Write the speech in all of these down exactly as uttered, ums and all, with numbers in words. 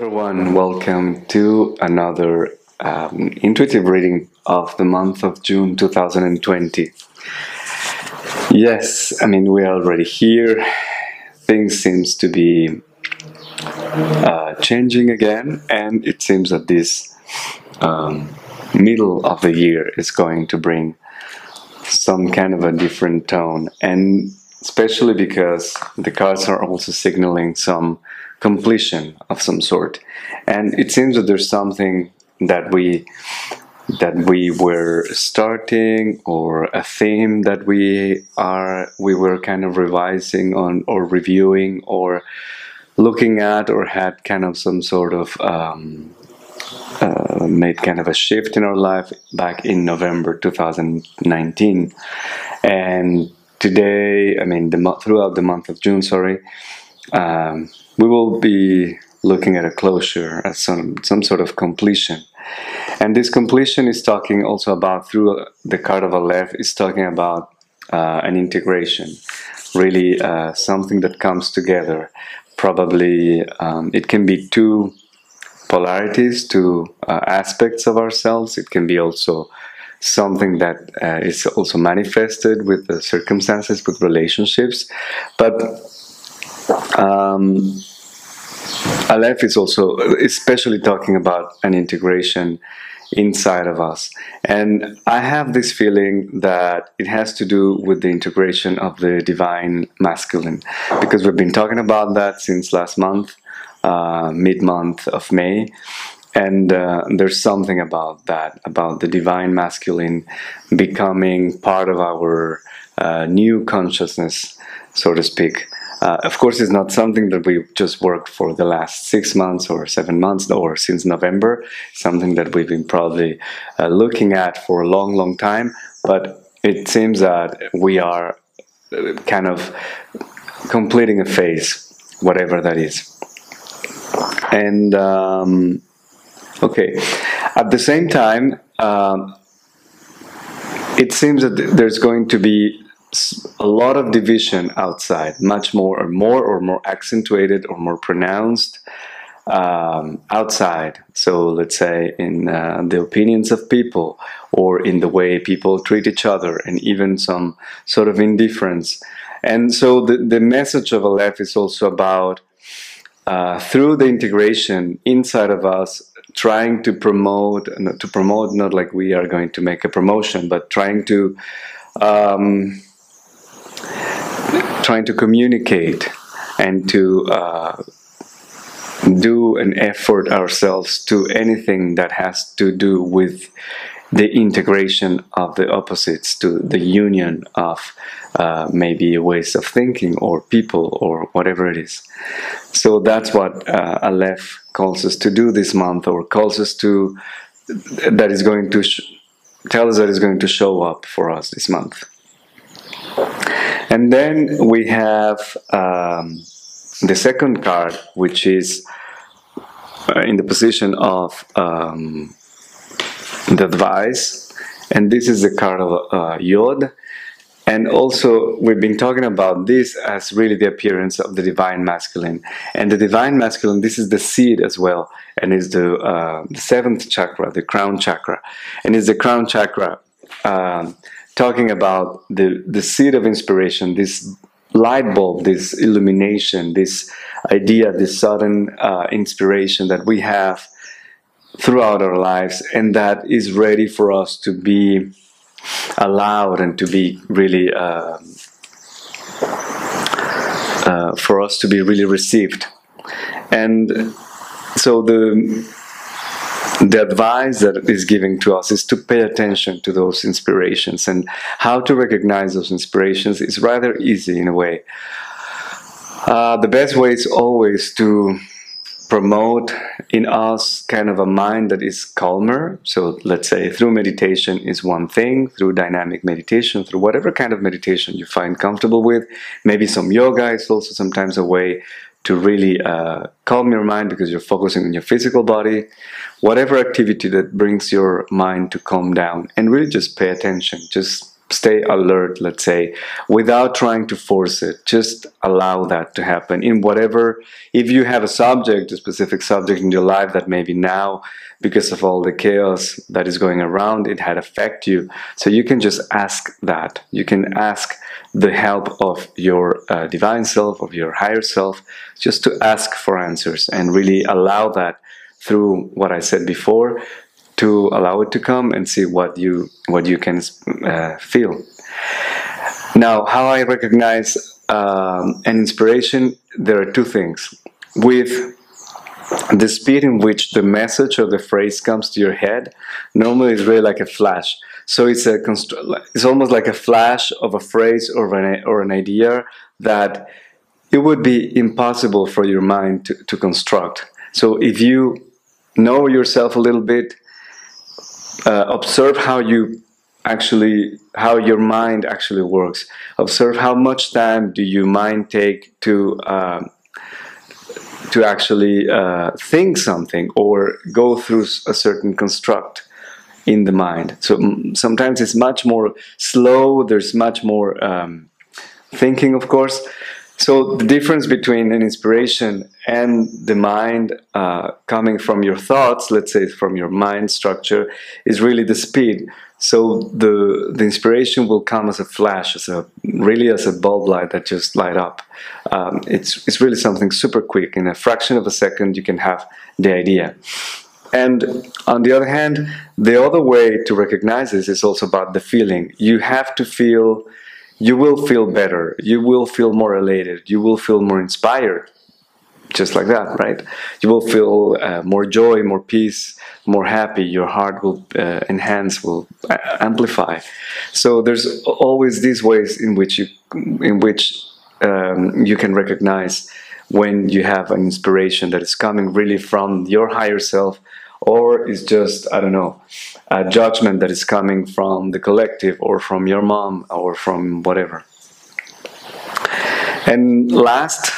everyone, welcome to another um, intuitive reading of the month of June two thousand twenty. Yes, I mean, we're already here. Things seems to be uh, changing again, and it seems that this um, middle of the year is going to bring some kind of a different tone, and especially because the cards are also signaling some completion of some sort, and it seems that there's something that we that we were starting, or a theme that we are we were kind of revising on, or reviewing, or looking at, or had kind of some sort of um, uh, made kind of a shift in our life back in November two thousand nineteen, and today, I mean, the, throughout the month of June, sorry, um, we will be looking at a closure, at some, some sort of completion. And this completion is talking also about, through the card of Aleph, is talking about uh, an integration, really uh, something that comes together. Probably um, it can be two polarities, two uh, aspects of ourselves. It can be also something that uh, is also manifested with the circumstances, with relationships. But um, Aleph is also especially talking about an integration inside of us, and I have this feeling that it has to do with the integration of the divine masculine, because we've been talking about that since last month, uh, mid-month of May. And uh, there's something about that, about the divine masculine becoming part of our uh, new consciousness, so to speak. Uh, of course, it's not something that we've just worked for the last six months or seven months or since November. Something that we've been probably uh, looking at for a long, long time. But it seems that we are kind of completing a phase, whatever that is. And Um, Okay, at the same time, um, it seems that there's going to be a lot of division outside, much more or more or more accentuated or more pronounced um, outside. So let's say in uh, the opinions of people, or in the way people treat each other, and even some sort of indifference. And so the, the message of Aleph is also about, uh, through the integration inside of us, trying to promote, to promote, not like we are going to make a promotion, but trying to, um, trying to communicate and to uh, do an effort ourselves to anything that has to do with the integration of the opposites, to the union of uh, maybe ways of thinking or people or whatever it is. So that's what uh, Aleph calls us to do this month, or calls us to, that is going to sh tell us that is going to show up for us this month. And then we have um, the second card, which is uh, in the position of um, the advice, and this is the card of uh, Yod. And also, we've been talking about this as really the appearance of the divine masculine. And the divine masculine, this is the seed as well, and is the, uh, the seventh chakra, the crown chakra. And is the crown chakra uh, talking about the, the seed of inspiration, this light bulb, this illumination, this idea, this sudden uh, inspiration that we have throughout our lives, and that is ready for us to be allowed, and to be really uh, uh, for us to be really received. And so the the advice that is given to us is to pay attention to those inspirations, and how to recognize those inspirations is rather easy in a way. Uh, the best way is always to promote in us kind of a mind that is calmer. So let's say through meditation is one thing, through dynamic meditation, through whatever kind of meditation you find comfortable with. Maybe some yoga is also sometimes a way to really uh, calm your mind, because you're focusing on your physical body. Whatever activity that brings your mind to calm down, and really just pay attention, just stay alert, let's say, without trying to force it. Just allow that to happen in whatever, if you have a subject, a specific subject in your life that maybe now, because of all the chaos that is going around, it had affect you. So you can just ask that. You can ask the help of your uh, divine self, of your higher self, just to ask for answers and really allow that through what I said before, to allow it to come and see what you what you can uh, feel. Now, how I recognize um, an inspiration, there are two things. With the speed in which the message or the phrase comes to your head, normally it's really like a flash. So it's a it's almost like a flash of a phrase or an or an idea that it would be impossible for your mind to, to construct. So if you know yourself a little bit, Uh, observe how you actually, how your mind actually works. Observe how much time do your mind take to uh, to actually uh, think something or go through a certain construct in the mind. So sometimes it's much more slow. There's much more um, thinking, of course. So the difference between an inspiration and the mind uh, coming from your thoughts, let's say from your mind structure, is really the speed. So the, the inspiration will come as a flash, as a, really as a bulb light that just light up. Um, it's, it's really something super quick. In a fraction of a second, you can have the idea. And on the other hand, the other way to recognize this is also about the feeling. You have to feel... You will feel better, you will feel more elated, you will feel more inspired, just like that, right? You will feel uh, more joy, more peace, more happy, your heart will uh, enhance, will uh, amplify. So there's always these ways in which, you, in which um, you can recognize when you have an inspiration that is coming really from your higher self, or it's just, I don't know, a judgment that is coming from the collective or from your mom or from whatever. And last,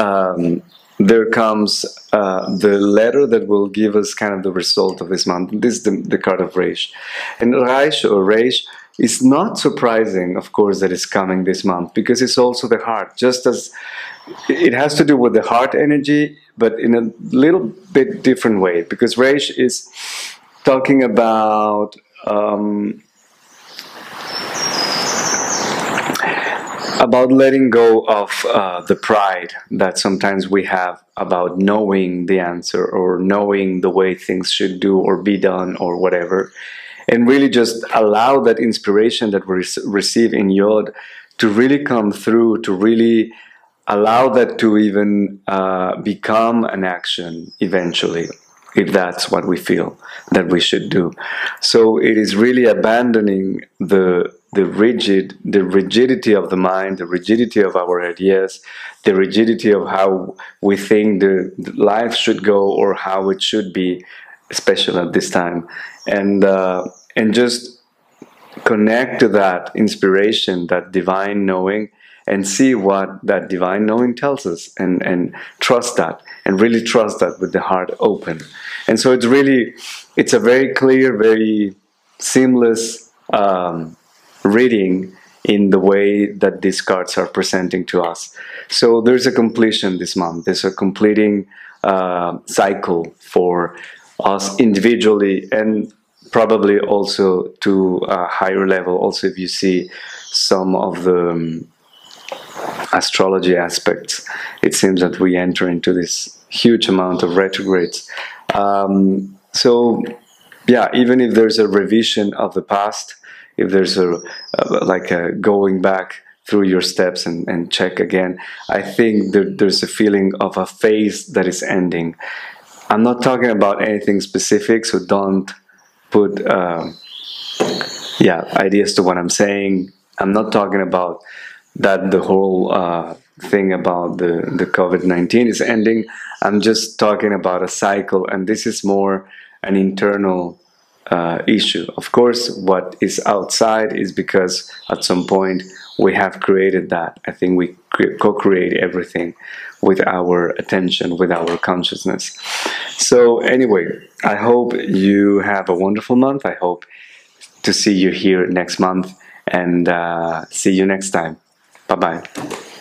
um, there comes uh, the letter that will give us kind of the result of this month. This is the, the card of Reish. And Reish or Reish is not surprising, of course, that it's coming this month, because it's also the heart, just as it has to do with the heart energy, but in a little bit different way, because Reish is talking about um, about letting go of uh, the pride that sometimes we have about knowing the answer or knowing the way things should do or be done or whatever, and really just allow that inspiration that we receive in Yod to really come through, to really allow that to even uh, become an action eventually, if that's what we feel that we should do. So it is really abandoning the the rigid, the rigidity of the mind, the rigidity of our ideas, the rigidity of how we think the, the life should go or how it should be, especially at this time, and uh, and just connect to that inspiration, that divine knowing, and see what that divine knowing tells us, and, and trust that, and really trust that with the heart open. And so it's really, it's a very clear, very seamless um, reading in the way that these cards are presenting to us. So there's a completion this month, there's a completing uh, cycle for us individually, and probably also to a higher level, also if you see some of the... Um, astrology aspects. It seems that we enter into this huge amount of retrogrades. Um, so, yeah, even if there's a revision of the past, if there's a, a like a going back through your steps and, and check again, I think there, there's a feeling of a phase that is ending. I'm not talking about anything specific, so don't put uh, yeah ideas to what I'm saying. I'm not talking about that the whole uh, thing about the, the COVID nineteen is ending. I'm just talking about a cycle, and this is more an internal uh, issue. Of course, what is outside is because at some point we have created that. I think we co-create everything with our attention, with our consciousness. So anyway, I hope you have a wonderful month. I hope to see you here next month. and uh, see you next time. Bye bye.